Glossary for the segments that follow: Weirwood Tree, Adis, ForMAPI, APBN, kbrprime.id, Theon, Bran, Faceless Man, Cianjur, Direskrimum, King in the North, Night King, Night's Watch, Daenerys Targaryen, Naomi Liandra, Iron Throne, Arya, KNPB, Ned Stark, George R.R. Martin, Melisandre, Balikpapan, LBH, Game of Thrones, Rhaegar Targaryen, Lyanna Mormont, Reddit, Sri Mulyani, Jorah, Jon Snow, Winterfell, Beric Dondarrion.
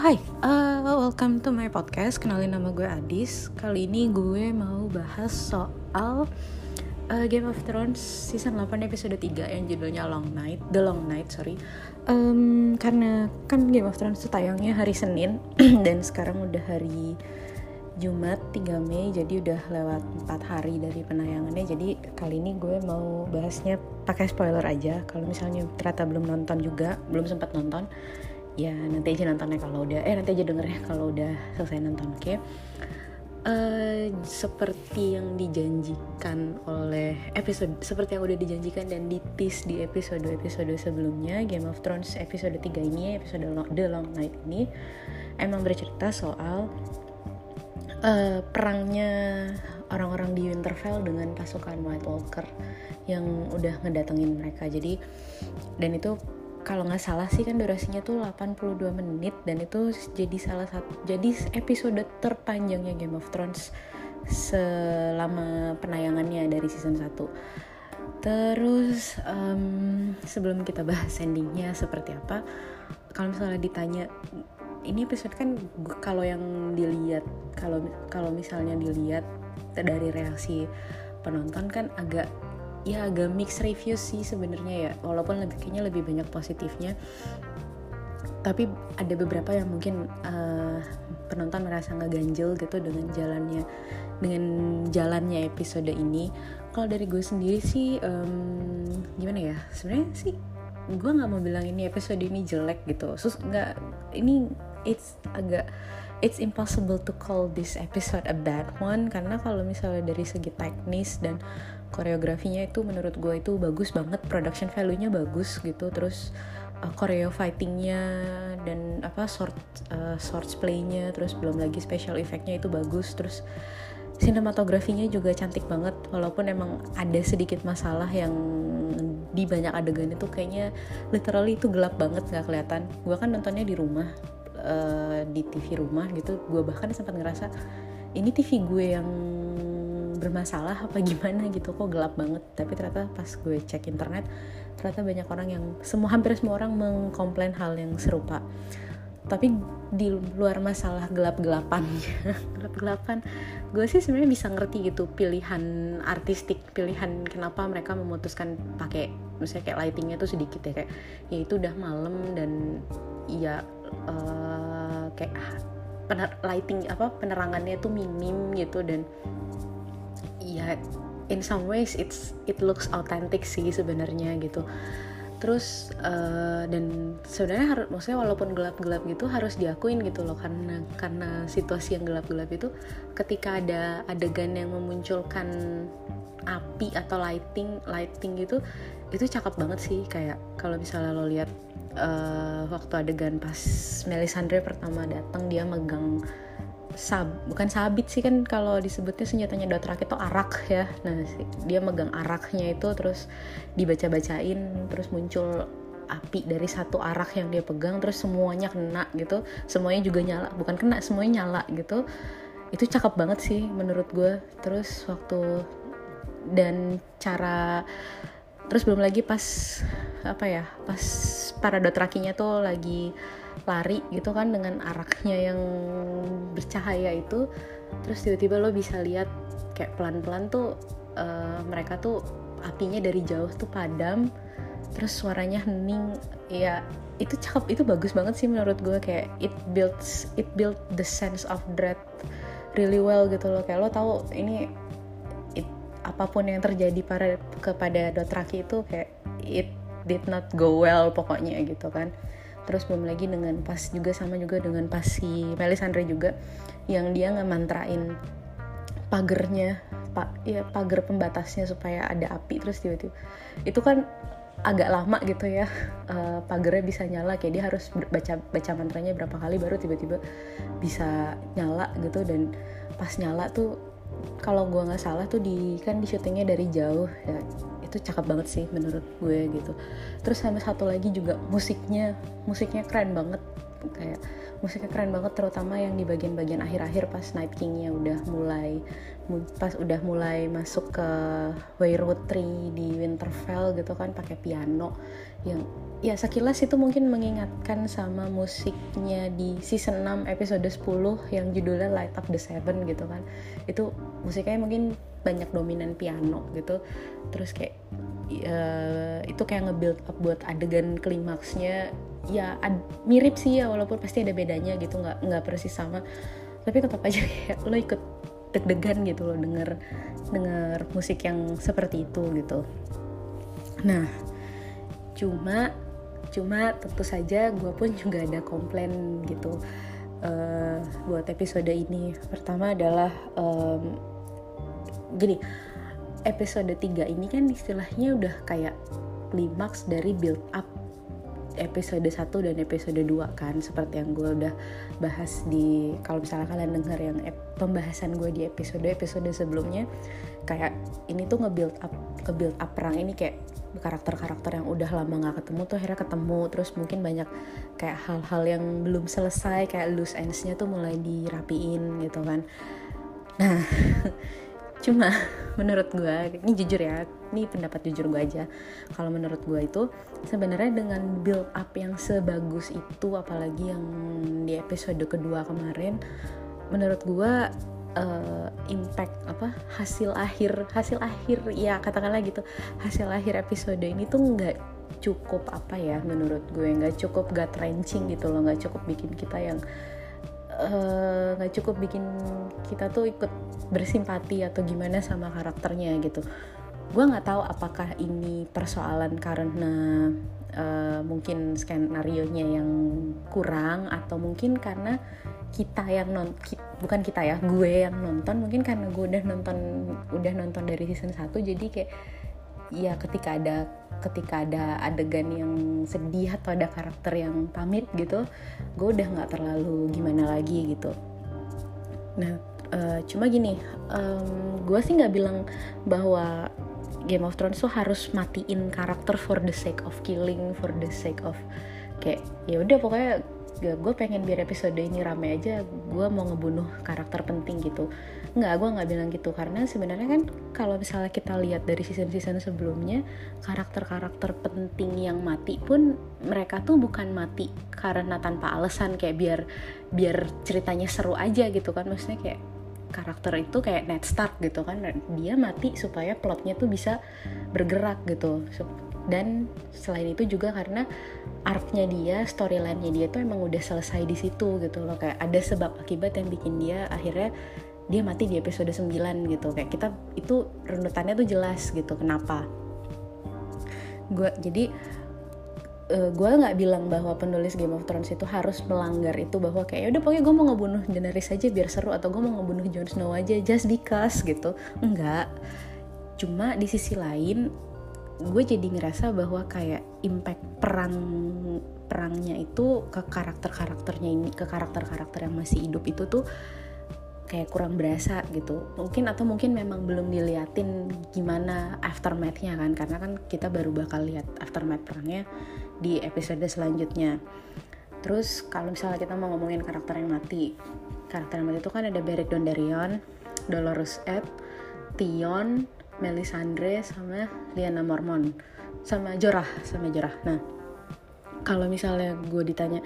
Hi, welcome to my podcast. Kenalin, nama gue Adis. Kali ini gue mau bahas soal Game of Thrones season 8 episode 3 yang judulnya The Long Night. Karena kan Game of Thrones itu tayangnya hari Senin dan sekarang udah hari Jumat 3 Mei, jadi udah lewat 4 hari dari penayangannya. Jadi kali ini gue mau bahasnya pakai spoiler aja. Kalau misalnya ternyata belum sempat nonton, ya nanti aja nontonnya kalau udah nanti aja dengernya kalau udah selesai nonton, oke? Seperti yang dijanjikan oleh episode, seperti yang udah dijanjikan dan ditis di episode sebelumnya, Game of Thrones episode 3 ini, episode The Long Night ini emang bercerita soal perangnya orang-orang di Winterfell dengan pasukan White Walker yang udah ngedatengin mereka. Jadi, dan itu kalau nggak salah sih kan durasinya tuh 82 menit dan itu jadi episode terpanjangnya Game of Thrones selama penayangannya dari season 1. Terus sebelum kita bahas endingnya seperti apa, kalau misalnya ditanya ini episode kan, kalau misalnya dilihat dari reaksi penonton kan agak mixed review sih sebenarnya ya, walaupun kayaknya lebih banyak positifnya, tapi ada beberapa yang mungkin penonton merasa ngeganjel gitu dengan jalannya episode ini. Kalau dari gue sendiri sih gimana ya, sebenarnya sih gue nggak mau bilang ini episode ini jelek gitu, It's impossible to call this episode a bad one, karena kalau misalnya dari segi teknis dan koreografinya itu menurut gue itu bagus banget, production value-nya bagus gitu, terus koreo fighting-nya dan swords play-nya, terus belum lagi special effect-nya itu bagus, terus sinematografinya juga cantik banget, walaupun emang ada sedikit masalah yang di banyak adegan itu kayaknya literally itu gelap banget, nggak kelihatan. Gue kan nontonnya di rumah, di TV rumah gitu, gue bahkan sempat ngerasa ini TV gue yang bermasalah apa gimana gitu, kok gelap banget. Tapi ternyata pas gue cek internet, ternyata banyak orang yang hampir semua orang mengkomplain hal yang serupa. Tapi di luar masalah gelap-gelapan, gue sih sebenarnya bisa ngerti gitu pilihan artistik, pilihan kenapa mereka memutuskan pakai, misalnya kayak lightingnya tuh sedikit ya, kayak ya itu udah malam dan ya kayak penerangannya tuh minim gitu, dan ya in some ways it looks authentic sih sebenarnya gitu. Terus dan sebenarnya maksudnya walaupun gelap-gelap gitu harus diakuin gitu loh, karena situasi yang gelap-gelap itu ketika ada adegan yang memunculkan api atau lighting gitu, itu cakep banget sih. Kayak kalau misalnya lo lihat waktu adegan pas Melisandre pertama datang, dia megang bukan sabit sih kan, kalau disebutnya senjatanya Dothraki itu arak ya. Nah, dia megang araknya itu terus dibaca-bacain, terus muncul api dari satu arak yang dia pegang, terus semuanya kena gitu, semuanya juga nyala, bukan kena, semuanya nyala gitu. Itu cakep banget sih menurut gue. Terus waktu terus belum lagi pas para Dothrakinya tuh lagi lari gitu kan dengan araknya yang bercahaya itu, terus tiba-tiba lo bisa lihat kayak pelan-pelan tuh mereka tuh apinya dari jauh tuh padam, terus suaranya hening ya. Itu cakep, itu bagus banget sih menurut gue. Kayak it build the sense of dread really well gitu loh. Kayak lo tahu ini apapun yang terjadi kepada Dothraki itu kayak it did not go well pokoknya gitu kan. Terus belum lagi dengan sama juga dengan pas si Melisandre juga yang dia ngemantrain pagernya, pagar pembatasnya supaya ada api, terus tiba-tiba itu kan agak lama gitu ya, pagernya bisa nyala, kayak dia harus baca mantranya berapa kali baru tiba-tiba bisa nyala gitu. Dan pas nyala tuh kalau gue nggak salah tuh di syutingnya dari jauh ya, itu cakep banget sih menurut gue gitu. Terus sama satu lagi juga musiknya keren banget. kayak musiknya keren banget, terutama yang di bagian-bagian akhir-akhir pas Night King-nya udah mulai masuk ke Weirwood Tree di Winterfell gitu kan, pakai piano yang ya sekilas itu mungkin mengingatkan sama musiknya di season 6 episode 10 yang judulnya Light Up the Seven gitu kan. Itu musiknya mungkin banyak dominan piano gitu, terus kayak itu kayak nge-build up buat adegan klimaksnya. Ya mirip sih ya, walaupun pasti ada bedanya gitu, nggak persis sama, tapi tetap aja kayak lo ikut deg-degan gitu lo denger musik yang seperti itu gitu. Nah cuma tentu saja gue pun juga ada komplain gitu buat episode ini. Pertama adalah gini, episode 3 ini kan istilahnya udah kayak klimaks dari build up episode 1 dan episode 2 kan, seperti yang gue udah bahas di, kalau misalnya kalian denger yang pembahasan gue di episode sebelumnya, kayak ini tuh nge-build up perang ini, kayak karakter-karakter yang udah lama gak ketemu tuh akhirnya ketemu, terus mungkin banyak kayak hal-hal yang belum selesai, kayak loose ends-nya tuh mulai dirapiin gitu kan. Nah cuma menurut gue, ini jujur ya, ini pendapat jujur gue aja, kalau menurut gue itu sebenarnya dengan build up yang sebagus itu, apalagi yang di episode kedua kemarin, menurut gue impact hasil akhir ya katakanlah gitu, hasil akhir episode ini tuh nggak cukup menurut gue nggak cukup gut wrenching gitu loh, nggak cukup bikin kita yang nggak cukup bikin kita tuh ikut bersimpati atau gimana sama karakternya gitu. Gue nggak tahu apakah ini persoalan karena mungkin skenario-nya yang kurang, atau mungkin karena gue yang nonton, mungkin karena gue udah nonton dari season 1, jadi kayak ya ketika ada adegan yang sedih atau ada karakter yang pamit gitu, gue udah nggak terlalu gimana lagi gitu. Nah cuma gini, gue sih nggak bilang bahwa Game of Thrones tuh harus matiin karakter for the sake of killing, for the sake of kayak ya udah pokoknya gue pengen biar episode ini rame aja, gue mau ngebunuh karakter penting gitu. Enggak, gue gak bilang gitu, karena sebenarnya kan kalau misalnya kita lihat dari season-season sebelumnya, karakter-karakter penting yang mati pun mereka tuh bukan mati karena tanpa alasan, kayak biar ceritanya seru aja gitu kan. Maksudnya kayak karakter itu kayak Ned Stark gitu kan, dia mati supaya plotnya tuh bisa bergerak gitu. Dan selain itu juga karena arc-nya dia, storyline-nya dia tuh emang udah selesai di situ gitu loh, kayak ada sebab akibat yang bikin dia akhirnya dia mati di episode 9 gitu. Kayak kita itu runutannya tuh jelas gitu kenapa. Gue nggak bilang bahwa penulis Game of Thrones itu harus melanggar itu, bahwa kayak udah pokoknya gue mau ngebunuh Daenerys aja biar seru, atau gue mau ngebunuh Jon Snow aja just because gitu. Enggak. Cuma di sisi lain gue jadi ngerasa bahwa kayak impact perangnya itu ke karakter-karakter yang masih hidup itu tuh kayak kurang berasa gitu. Mungkin memang belum diliatin gimana aftermath-nya kan, karena kan kita baru bakal lihat aftermath perangnya di episode selanjutnya. Terus kalau misalnya kita mau ngomongin karakter yang mati itu kan ada Beric Dondarrion, Dolorous Edd, Theon, Melisandre, sama Lyanna Mormont, sama Jorah. Nah, kalau misalnya gue ditanya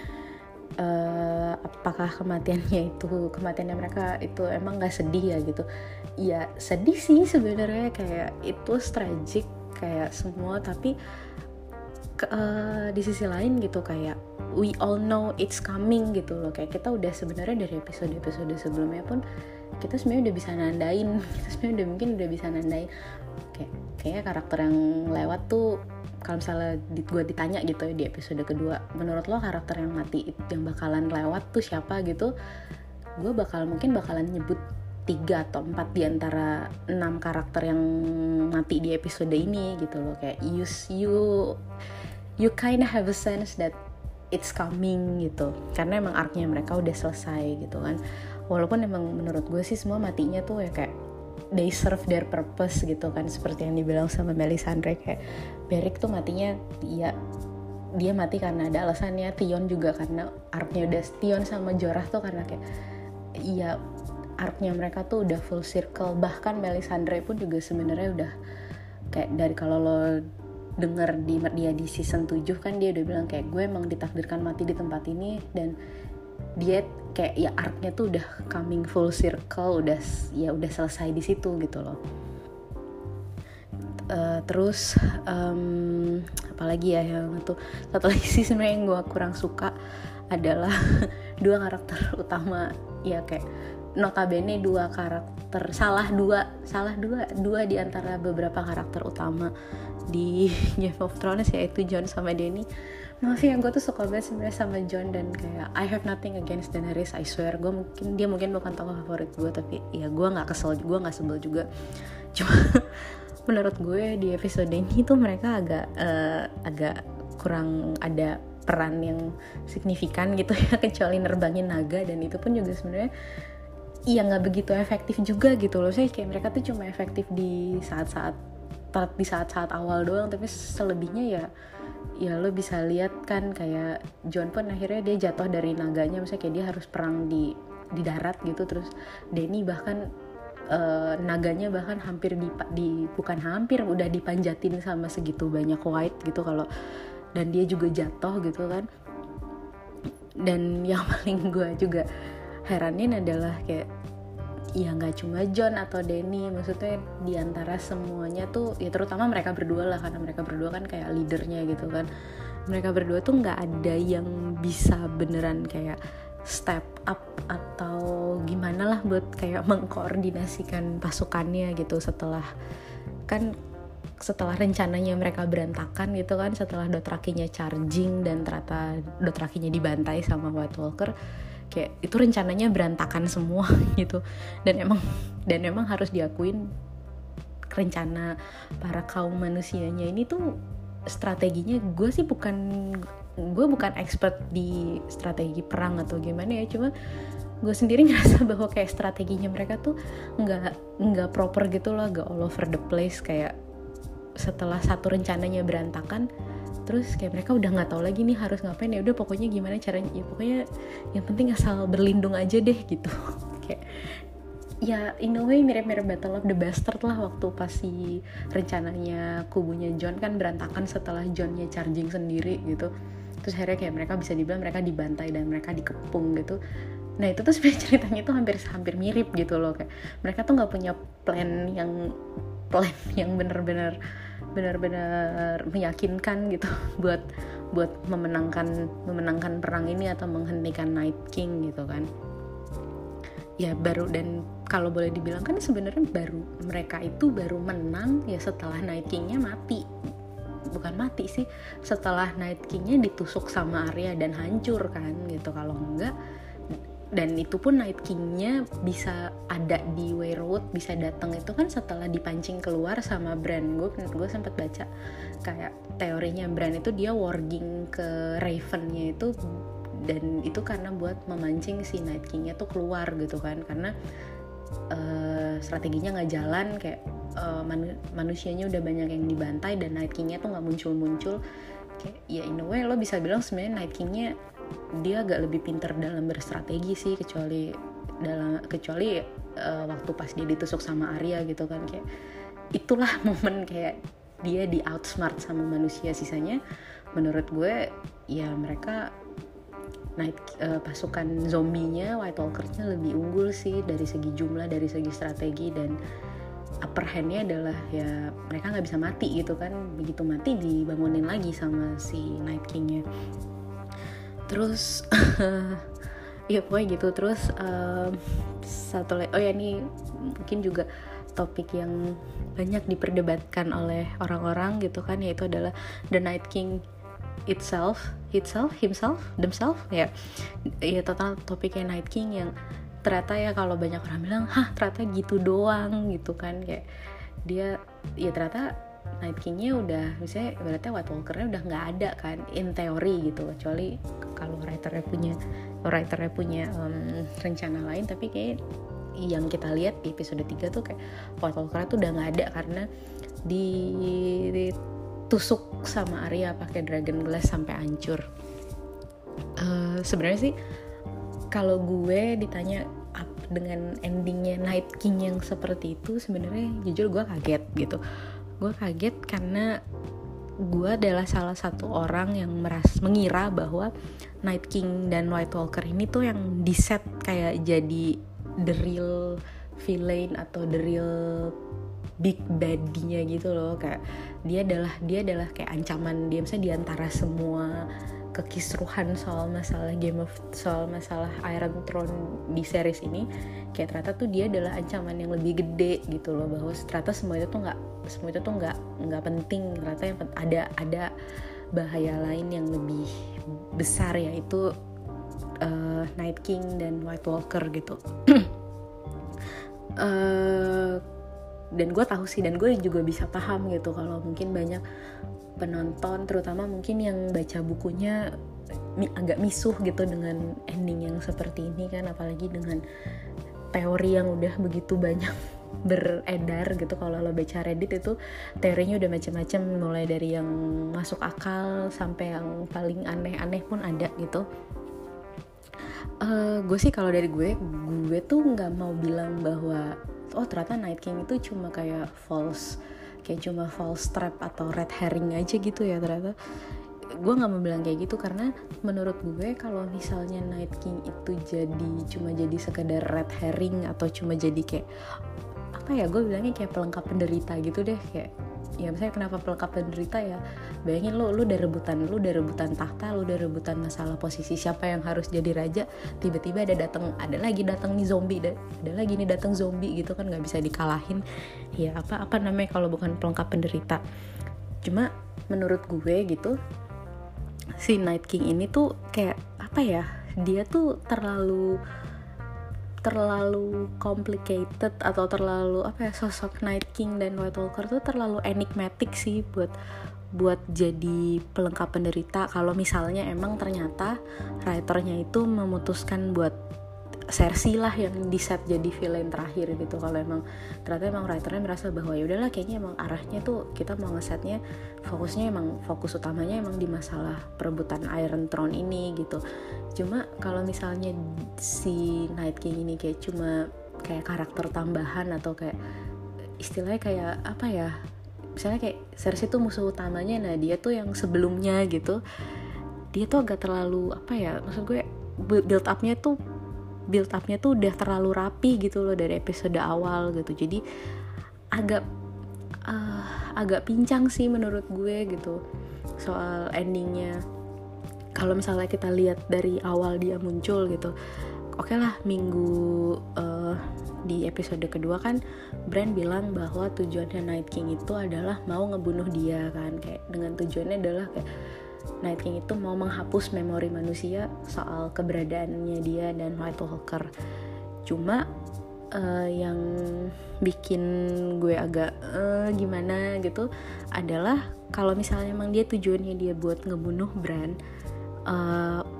apakah kematiannya mereka itu emang nggak sedih ya gitu? Ya sedih sih sebenarnya, kayak itu tragic kayak semua, tapi di sisi lain gitu kayak we all know it's coming gitu loh. Kayak kita udah sebenarnya dari episode-episode sebelumnya pun kita sebenarnya udah bisa nandain, mungkin udah bisa nandain kayaknya karakter yang lewat tuh, kalau misalnya gue ditanya gitu di episode kedua, menurut lo karakter yang mati yang bakalan lewat tuh siapa gitu, gue bakalan nyebut 3 atau 4 di antara 6 karakter yang mati di episode ini gitu loh. Kayak you kinda have a sense that it's coming gitu, karena emang arc-nya mereka udah selesai gitu kan. Walaupun emang menurut gue sih semua matinya tuh ya kayak they serve their purpose gitu kan, seperti yang dibilang sama Melisandre, kayak Beric tuh matinya ya dia mati karena ada alasannya. Theon juga karena arc-nya udah, Theon sama Jorah tuh karena kayak iya arc-nya mereka tuh udah full circle. Bahkan Melisandre pun juga sebenarnya udah kayak dari, kalau lo denger dia di season 7 kan dia udah bilang kayak gue emang ditakdirkan mati di tempat ini, dan dia kayak ya arc-nya tuh udah coming full circle, udah ya udah selesai di situ gitu loh. Terus apalagi ya yang itu, satu lagi sih sebenarnya yang gue kurang suka adalah dua karakter utama, ya kayak notabene dua karakter salah dua di antara beberapa karakter utama di Game of Thrones, yaitu Jon sama Dany. Maksudnya yang gue tuh suka banget sebenarnya sama Jon, dan kayak I have nothing against Daenerys, I swear. Gue mungkin dia bukan tokoh favorit gue, tapi ya gue nggak kesel, gue nggak sebel juga. Cuma menurut gue di episode ini tuh mereka agak kurang ada peran yang signifikan gitu ya, kecuali nerbangin naga, dan itu pun juga sebenarnya ya nggak begitu efektif juga gitu loh. Saya kayak mereka tuh cuma efektif di saat-saat awal doang, tapi selebihnya ya lo bisa lihat kan kayak Jon pun akhirnya dia jatuh dari naganya, misalnya kayak dia harus perang di darat gitu. Terus Dany bahkan naganya bahkan udah dipanjatin sama segitu banyak white gitu, kalau dan dia juga jatuh gitu kan. Dan yang paling gue juga heranin adalah kayak ya nggak cuma Jon atau Dany, maksudnya diantara semuanya tuh ya terutama mereka berdua lah, karena mereka berdua kan kayak leadernya gitu kan. Mereka berdua tuh nggak ada yang bisa beneran kayak step up atau gimana lah buat kayak mengkoordinasikan pasukannya gitu, setelah rencananya mereka berantakan gitu kan, setelah Dothrakinya charging dan ternyata Dothrakinya dibantai sama White Walker, kayak itu rencananya berantakan semua gitu. Dan emang harus diakuin rencana para kaum manusianya ini tuh strateginya, gue bukan expert di strategi perang atau gimana ya, cuma gue sendiri ngerasa bahwa kayak strateginya mereka tuh nggak proper gitu loh, nggak all over the place. Kayak setelah satu rencananya berantakan, terus kayak mereka udah nggak tahu lagi nih harus ngapain, ya udah pokoknya gimana caranya, ya pokoknya yang penting asal berlindung aja deh gitu. Kayak ya in a way mirip-mirip Battle of the Bastards lah, waktu pas si rencananya kubunya Jon kan berantakan setelah Jonnya charging sendiri gitu. Terus akhirnya kayak mereka bisa dibilang mereka dibantai dan mereka dikepung gitu. Nah itu tuh sebenarnya ceritanya tuh hampir mirip gitu loh. Kayak mereka tuh nggak punya plan yang benar-benar meyakinkan gitu buat memenangkan perang ini atau menghentikan Night King gitu kan. Ya baru, dan kalau boleh dibilang kan sebenarnya mereka itu baru menang ya setelah Night King-nya mati. Bukan mati sih, setelah Night King-nya ditusuk sama Arya dan hancur kan gitu. Kalau enggak, dan itu pun Night King-nya bisa ada di Weirwood, bisa datang itu kan setelah dipancing keluar sama Bran. Gue sempat baca kayak teorinya Bran itu dia warging ke Raven-nya itu, dan itu karena buat memancing si Night King-nya tuh keluar gitu kan, karena strateginya nggak jalan, kayak manusianya udah banyak yang dibantai dan Night King-nya tuh nggak muncul-muncul. Kayak ya in a way lo bisa bilang sebenarnya Night King-nya dia agak lebih pintar dalam berstrategi sih, kecuali waktu pas dia ditusuk sama Arya gitu kan. Kayak itulah momen kayak dia di outsmart sama manusia. Sisanya menurut gue ya mereka pasukan zombinya White Walker-nya lebih unggul sih dari segi jumlah, dari segi strategi, dan upper hand-nya adalah ya mereka nggak bisa mati gitu kan, begitu mati dibangunin lagi sama si Night King-nya. Terus ya pokoknya gitu. Terus ini mungkin juga topik yang banyak diperdebatkan oleh orang-orang gitu kan, yaitu adalah The Night King himself ya total topiknya Night King yang ternyata ya kalau banyak orang bilang ternyata gitu doang gitu kan. Kayak dia ya ternyata Night King-nya udah, misalnya berarti White Walker-nya udah nggak ada kan in teori gitu, kecuali kalau writer-nya punya rencana lain. Tapi kayak yang kita lihat di episode 3 tuh kayak White Walker-nya tuh udah nggak ada karena ditusuk ditusuk sama Arya pakai Dragon Glass sampai hancur. Sebenarnya sih kalau gue ditanya dengan endingnya Night King yang seperti itu, sebenarnya jujur gue kaget gitu. Gue kaget karena gue adalah salah satu orang yang mengira bahwa Night King dan White Walker ini tuh yang di set kayak jadi the real villain atau the real big bad-nya gitu loh, kayak dia adalah kayak ancaman dia, misalnya diantara semua kekisruhan soal masalah Iron Throne di series ini, kayak ternyata tuh dia adalah ancaman yang lebih gede gitu loh, bahwa ternyata semua itu tuh nggak penting, ternyata yang ada bahaya lain yang lebih besar, yaitu Night King dan White Walker gitu. Dan gue tahu sih, dan gue juga bisa paham gitu kalau mungkin banyak penonton, terutama mungkin yang baca bukunya agak misuh gitu dengan ending yang seperti ini kan, apalagi dengan teori yang udah begitu banyak beredar gitu. Kalau lo baca Reddit itu teorinya udah macam-macam, mulai dari yang masuk akal sampai yang paling aneh-aneh pun ada gitu. Gue sih kalau dari gue tuh nggak mau bilang bahwa oh ternyata Night King itu cuma kayak cuma false trap atau red herring aja gitu ya, ternyata gue nggak mau bilang kayak gitu, karena menurut gue kalau misalnya Night King itu cuma jadi sekedar red herring atau cuma jadi kayak apa ya, gue bilangnya kayak pelengkap penderita gitu deh. Kayak ya misalnya kenapa pelengkap penderita ya, bayangin lu udah rebutan tahta, lu udah rebutan masalah posisi siapa yang harus jadi raja, tiba-tiba ada lagi datang zombie gitu kan, nggak bisa dikalahin ya, apa namanya kalau bukan pelengkap penderita. Cuma menurut gue gitu si Night King ini tuh kayak apa ya, dia tuh terlalu complicated atau terlalu apa ya, sosok Night King dan White Walker tuh terlalu enigmatic sih buat jadi pelengkap penderita. Kalau misalnya emang ternyata writernya itu memutuskan buat Cersei lah yang di set jadi villain terakhir gitu, kalau ternyata emang writernya merasa bahwa ya udahlah kayaknya emang arahnya tuh kita mau ngesetnya fokus utamanya emang di masalah perebutan Iron Throne ini gitu. Cuma kalau misalnya si Night King ini kayak cuma kayak karakter tambahan atau kayak istilahnya kayak apa ya, misalnya kayak Cersei tuh musuh utamanya, nah dia tuh yang sebelumnya gitu, dia tuh agak terlalu apa ya, maksud gue build upnya tuh udah terlalu rapi gitu loh dari episode awal gitu, jadi agak pincang sih menurut gue gitu soal endingnya. Kalau misalnya kita lihat dari awal dia muncul gitu, oke lah minggu di episode kedua kan Bran bilang bahwa tujuannya Night King itu adalah mau ngebunuh dia kan, kayak dengan tujuannya adalah kayak Night King itu mau menghapus memori manusia soal keberadaannya dia dan White Walker. Cuma yang bikin gue agak gimana gitu adalah kalau misalnya emang dia tujuannya dia buat ngebunuh Bran,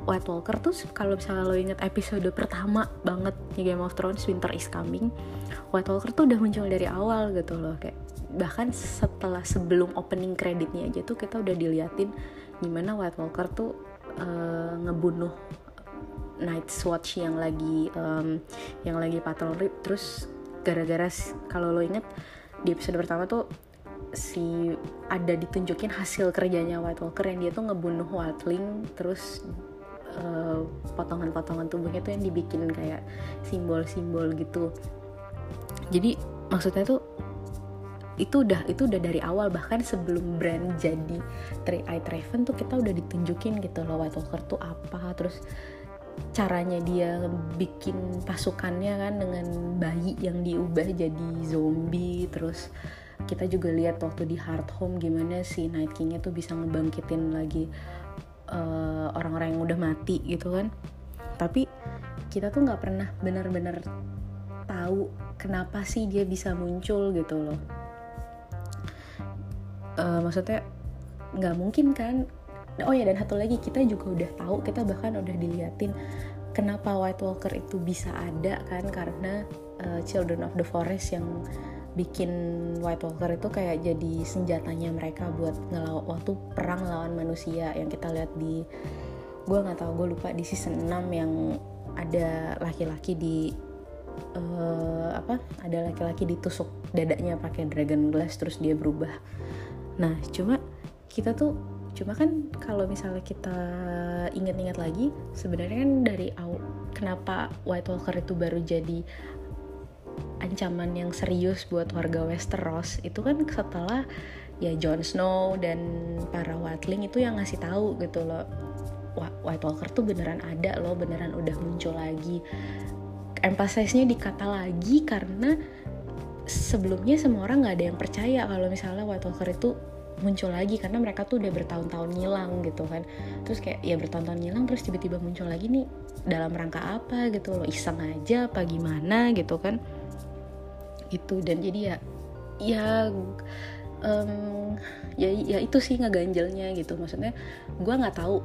White Walker tuh kalau misalnya lo inget episode pertama banget di Game of Thrones Winter is Coming, White Walker tuh udah muncul dari awal gitu loh, kayak bahkan sebelum opening kreditnya aja tuh kita udah diliatin gimana White Walker tuh ngebunuh Night's Watch yang lagi patroli. Terus gara-gara kalau lo inget di episode pertama tuh ada ditunjukin hasil kerjanya White Walker yang dia tuh ngebunuh Wildling, terus potongan-potongan tubuhnya tuh yang dibikin kayak simbol-simbol gitu. Jadi maksudnya tuh itu udah dari awal, bahkan sebelum Bran jadi Three-Eyed Raven tuh kita udah ditunjukin gitu loh White Walker tuh apa, terus caranya dia bikin pasukannya kan dengan bayi yang diubah jadi zombie. Terus kita juga lihat waktu di Hardhome gimana si Night King-nya tuh bisa ngebangkitin lagi orang-orang yang udah mati gitu kan. Tapi kita tuh nggak pernah benar-benar tahu kenapa sih dia bisa muncul gitu loh. Maksudnya nggak mungkin kan. Oh ya, dan satu lagi kita juga udah tahu, kita bahkan udah diliatin kenapa White Walker itu bisa ada kan, karena Children of the Forest yang bikin White Walker itu kayak jadi senjatanya mereka buat ngelawan waktu perang lawan manusia yang kita lihat di, gue nggak tahu, gue lupa, di season 6 yang ada laki-laki di ada laki-laki ditusuk dadanya pakai Dragon Glass terus dia berubah. Nah cuma kan kalau misalnya kita ingat-ingat lagi, sebenarnya kan dari kenapa White Walker itu baru jadi ancaman yang serius buat warga Westeros itu kan setelah ya Jon Snow dan para Wildling itu yang ngasih tahu gitu loh, White Walker tuh beneran ada loh, beneran udah muncul lagi. Emphasize-nya dikata lagi karena sebelumnya semua orang nggak ada yang percaya kalau misalnya White Walker itu muncul lagi, karena mereka tuh udah bertahun-tahun ngilang gitu kan. Terus kayak ya bertahun-tahun ngilang terus tiba-tiba muncul lagi nih, dalam rangka apa gitu loh, iseng aja apa gimana gitu kan gitu. Dan jadi ya itu sih ngeganjelnya gitu, maksudnya gue nggak tahu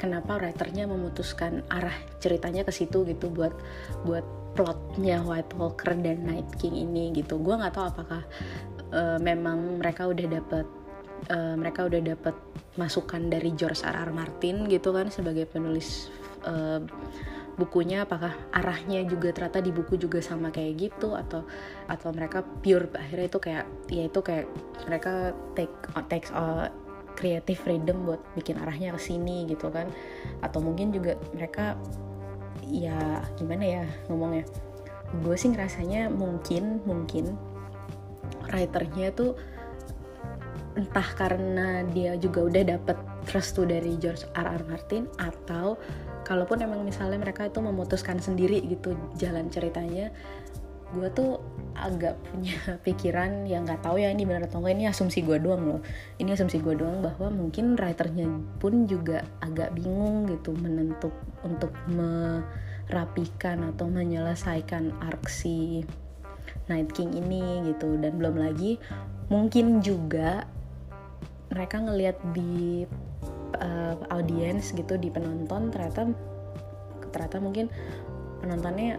kenapa writernya memutuskan arah ceritanya ke situ gitu buat plotnya White Walker dan Night King ini gitu. Gue nggak tahu apakah memang mereka udah dapat masukan dari George R.R. Martin gitu kan sebagai penulis bukunya, apakah arahnya juga ternyata di buku juga sama kayak gitu, atau mereka pure akhirnya itu kayak mereka take creative freedom buat bikin arahnya ke sini gitu kan. Atau mungkin juga mereka ya gimana ya ngomongnya, gue sih ngerasanya mungkin writernya tuh entah karena dia juga udah dapet restu dari George R.R. Martin, atau kalaupun emang misalnya mereka itu memutuskan sendiri gitu jalan ceritanya, gue tuh agak punya pikiran yang nggak tahu ya ini benar atau enggak, ini asumsi gue doang bahwa mungkin writernya pun juga agak bingung gitu menentuk untuk merapikan atau menyelesaikan arc si Night King ini gitu. Dan belum lagi mungkin juga mereka ngelihat di audiens gitu, di penonton, ternyata mungkin penontonnya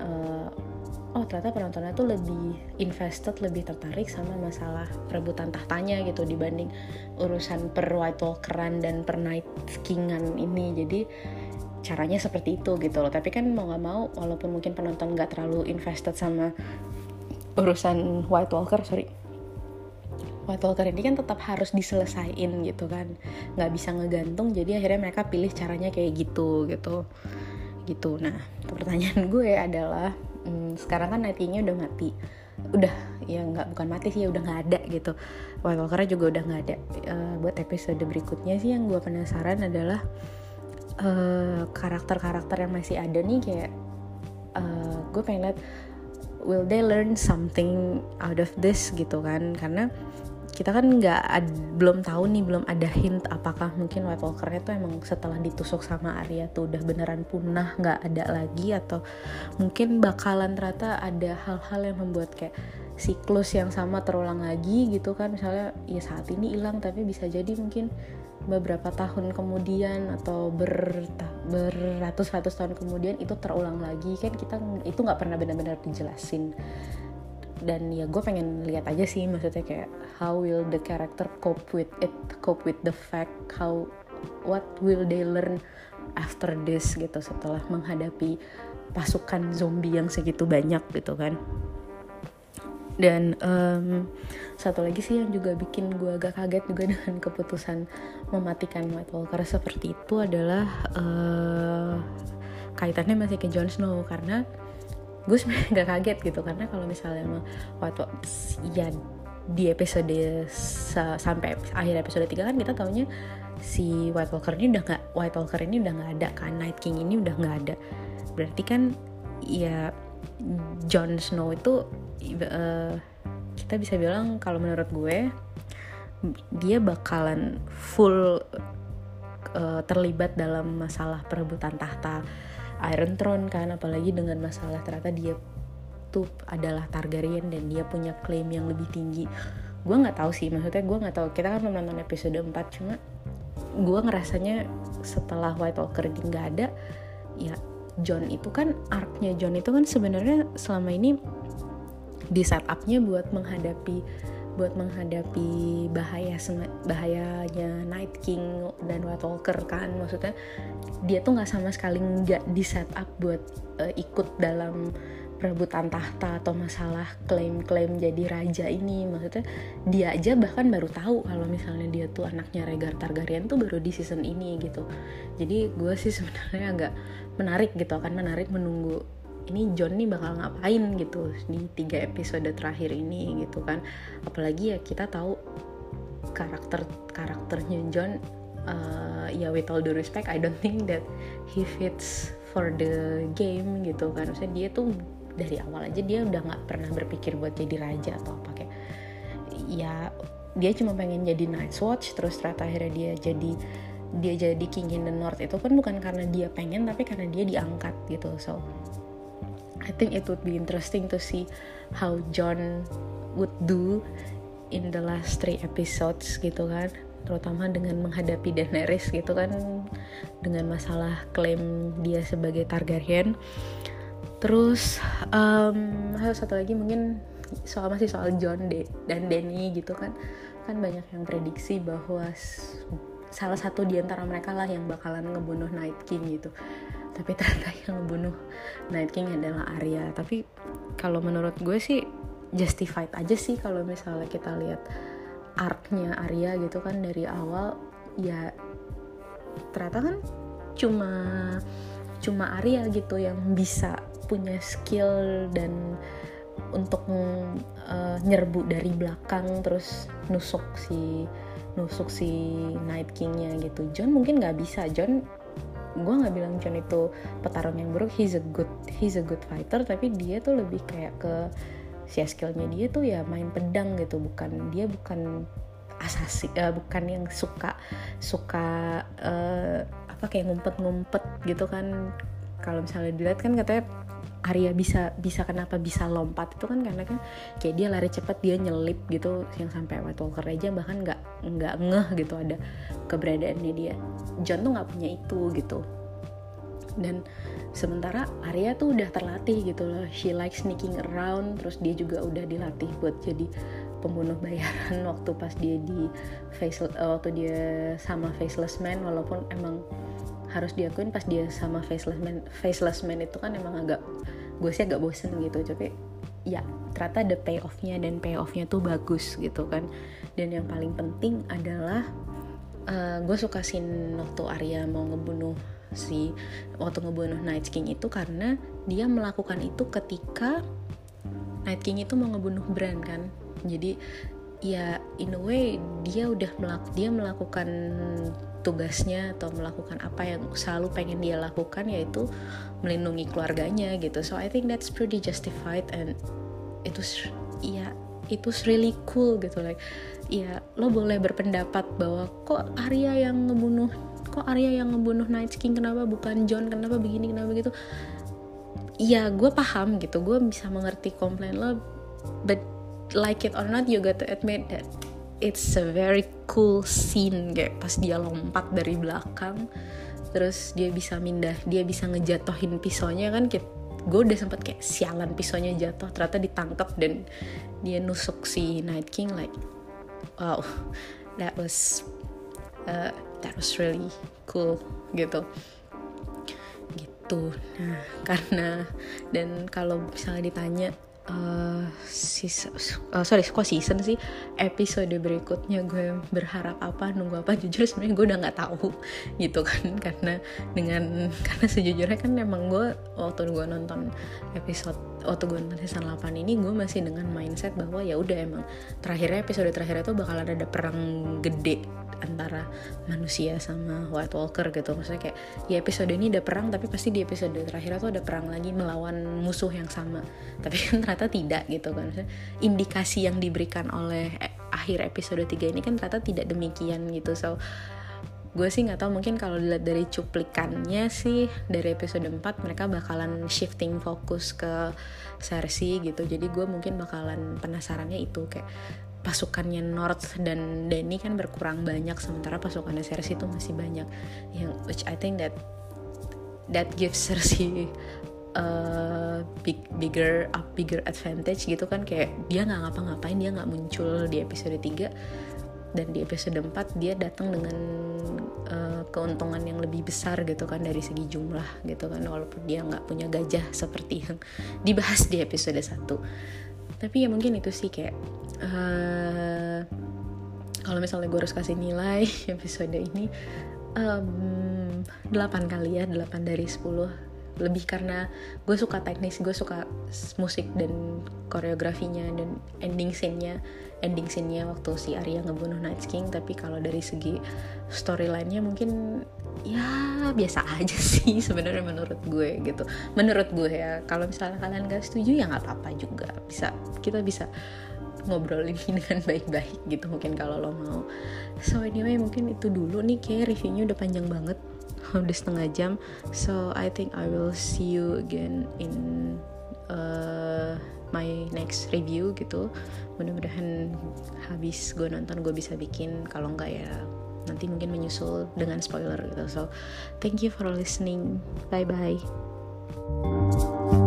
penontonnya tuh lebih invested, lebih tertarik sama masalah perebutan tahtanya gitu dibanding urusan per White Walkeran dan per Night Kingan ini. Jadi caranya seperti itu gitu loh. Tapi kan mau nggak mau, walaupun mungkin penonton nggak terlalu invested sama urusan White Walker ini kan tetap harus diselesain gitu kan, nggak bisa ngegantung. Jadi akhirnya mereka pilih caranya kayak gitu. Nah pertanyaan gue adalah sekarang kan Night King-nya udah mati, udah nggak ada gitu, White Walker-nya juga udah nggak ada. Buat episode berikutnya sih yang gue penasaran adalah karakter-karakter yang masih ada nih, kayak gue pengen lihat will they learn something out of this gitu kan, karena kita kan belum tahu nih, belum ada hint apakah mungkin White Walker-nya tuh emang setelah ditusuk sama Arya tuh udah beneran punah, nggak ada lagi, atau mungkin bakalan ternyata ada hal-hal yang membuat kayak siklus yang sama terulang lagi gitu kan. Misalnya ya saat ini hilang tapi bisa jadi mungkin beberapa tahun kemudian atau beratus-ratus tahun kemudian itu terulang lagi kan, kita itu nggak pernah benar-benar dijelasin. Dan ya gue pengen lihat aja sih, maksudnya kayak how will the character cope with the fact, what will they learn after this gitu, setelah menghadapi pasukan zombie yang segitu banyak gitu kan. Dan satu lagi sih yang juga bikin gue agak kaget juga dengan keputusan mematikan White Walker seperti itu adalah kaitannya masih ke Jon Snow, karena gue sebenarnya nggak kaget gitu, karena kalau misalnya waktu ya di episode sampai akhir episode 3 kan kita taunya si White Walker ini udah nggak ada kan, Night King ini udah nggak ada, berarti kan ya Jon Snow itu kita bisa bilang kalau menurut gue dia bakalan full terlibat dalam masalah perebutan tahta Iron Throne kan, apalagi dengan masalah ternyata dia tuh adalah Targaryen dan dia punya klaim yang lebih tinggi. Gue nggak tahu, kita kan menonton episode 4, cuma gue ngerasanya setelah White Walker nggak ada, ya Jon itu kan sebenarnya selama ini di setupnya buat menghadapi bahayanya Night King dan White Walker kan, maksudnya dia tuh nggak sama sekali nggak di setup buat ikut dalam perebutan tahta atau masalah klaim-klaim jadi raja ini. Maksudnya dia aja bahkan baru tahu kalau misalnya dia tuh anaknya Rhaegar Targaryen tuh baru di season ini gitu. Jadi gue sih sebenarnya agak menarik gitu, kan menarik menunggu ini Jon nih bakal ngapain gitu di 3 episode terakhir ini gitu kan. Apalagi ya kita tahu karakternya Jon, ya with all due respect I don't think that he fits for the game gitu kan. Maksudnya dia tuh dari awal aja dia udah nggak pernah berpikir buat jadi raja atau apa, kayak ya dia cuma pengen jadi Night's Watch, terus ternyata akhirnya dia jadi King in the North itu kan bukan karena dia pengen tapi karena dia diangkat gitu. So I think it would be interesting to see how Jon would do in the last 3 episodes gitu kan, terutama dengan menghadapi Daenerys gitu kan, dengan masalah klaim dia sebagai Targaryen. Terus satu lagi mungkin masih soal Jon dan Dany gitu kan. Kan banyak yang prediksi bahwa salah satu di antara mereka lah yang bakalan ngebunuh Night King gitu. Tapi ternyata yang ngebunuh Night King adalah Arya. Tapi kalau menurut gue sih justified aja sih kalau misalnya kita lihat arc-nya Arya gitu kan, dari awal ya ternyata kan cuma Arya gitu yang bisa punya skill dan untuk nyerbu dari belakang terus nusuk si Night King-nya gitu. Jon mungkin nggak bisa. Jon, gue nggak bilang Jon itu petarung yang buruk, he's a good fighter, tapi dia tuh lebih kayak ke si skillnya dia tuh ya main pedang gitu, bukan asasi, bukan yang suka apa kayak ngumpet gitu kan. Kalau misalnya dilihat kan katanya Arya bisa kenapa bisa lompat itu kan karena kan kayak dia lari cepat, dia nyelip gitu, yang sampai White Walker aja bahkan nggak ngeh gitu ada keberadaannya dia. Jon tuh nggak punya itu gitu. Dan sementara Arya tuh udah terlatih gitu loh, she likes sneaking around, terus dia juga udah dilatih buat jadi pembunuh bayaran waktu pas dia waktu dia sama Faceless Man, walaupun emang harus diakuin pas dia sama Faceless Man itu kan emang gue sih agak bosen gitu, tapi ya ternyata ada payoffnya tuh bagus gitu kan. Dan yang paling penting adalah gue suka scene waktu Arya mau ngebunuh Night King itu karena dia melakukan itu ketika Night King itu mau ngebunuh Bran kan. Jadi ya in a way dia udah melakukan tugasnya atau melakukan apa yang selalu pengen dia lakukan, yaitu melindungi keluarganya gitu. So I think that's pretty justified and it was really cool gitu, like ya lo boleh berpendapat bahwa kok Arya yang ngebunuh Night King, kenapa bukan Jon, kenapa begini, kenapa begitu. Ya gue paham gitu, gue bisa mengerti komplain lo, but like it or not you got to admit that it's a very cool scene, kayak pas dia lompat dari belakang terus dia bisa mindah, dia bisa ngejatohin pisaunya kan. Gue udah sempet kayak sialan pisaunya jatuh, ternyata ditangkap dan dia nusuk si Night King, like wow, that was really cool gitu. Nah karena, dan kalau misalnya ditanya episode berikutnya gue berharap apa, nunggu apa, jujur sebenarnya gue udah nggak tahu gitu kan, karena sejujurnya kan emang gue waktu gue nonton season 8 ini gue masih dengan mindset bahwa ya udah emang episode terakhirnya tuh bakalan ada perang gede antara manusia sama White Walker gitu. Maksudnya kayak ya episode ini ada perang, tapi pasti di episode terakhir tuh ada perang lagi melawan musuh yang sama. Tapi kan ternyata tidak gitu kan. Maksudnya indikasi yang diberikan oleh akhir episode 3 ini kan ternyata tidak demikian gitu. So gue sih nggak tahu, mungkin kalau dilihat dari cuplikannya sih dari episode 4 mereka bakalan shifting fokus ke Cersei gitu. Jadi gue mungkin bakalan penasarannya itu, kayak pasukannya North dan Dany kan berkurang banyak, sementara pasukannya Cersei itu masih banyak, yang which I think that gives Cersei bigger advantage gitu kan, kayak dia nggak ngapa-ngapain, dia nggak muncul di episode 3 dan di episode 4 dia datang dengan keuntungan yang lebih besar gitu kan dari segi jumlah gitu kan, walaupun dia nggak punya gajah seperti yang dibahas di episode 1. Tapi ya mungkin itu sih kayak kalau misalnya gue harus kasih nilai episode ini 8 kali ya, 8 dari 10. Lebih karena gue suka teknis, gue suka musik dan koreografinya dan ending scene-nya waktu si Arya ngebunuh Night King. Tapi kalau dari segi storyline-nya mungkin ya biasa aja sih sebenarnya menurut gue gitu, menurut gue ya. Kalau misalnya kalian gak setuju ya nggak apa-apa juga, bisa, kita bisa ngobrol ini dengan baik-baik gitu mungkin kalau lo mau. So anyway, mungkin itu dulu nih, kayak reviewnya udah panjang banget, udah setengah jam. So I think I will see you again in my next review gitu. Mudah-mudahan habis gue nonton gue bisa bikin, kalau enggak ya nanti mungkin menyusul dengan spoiler gitu. So thank you for listening, bye bye.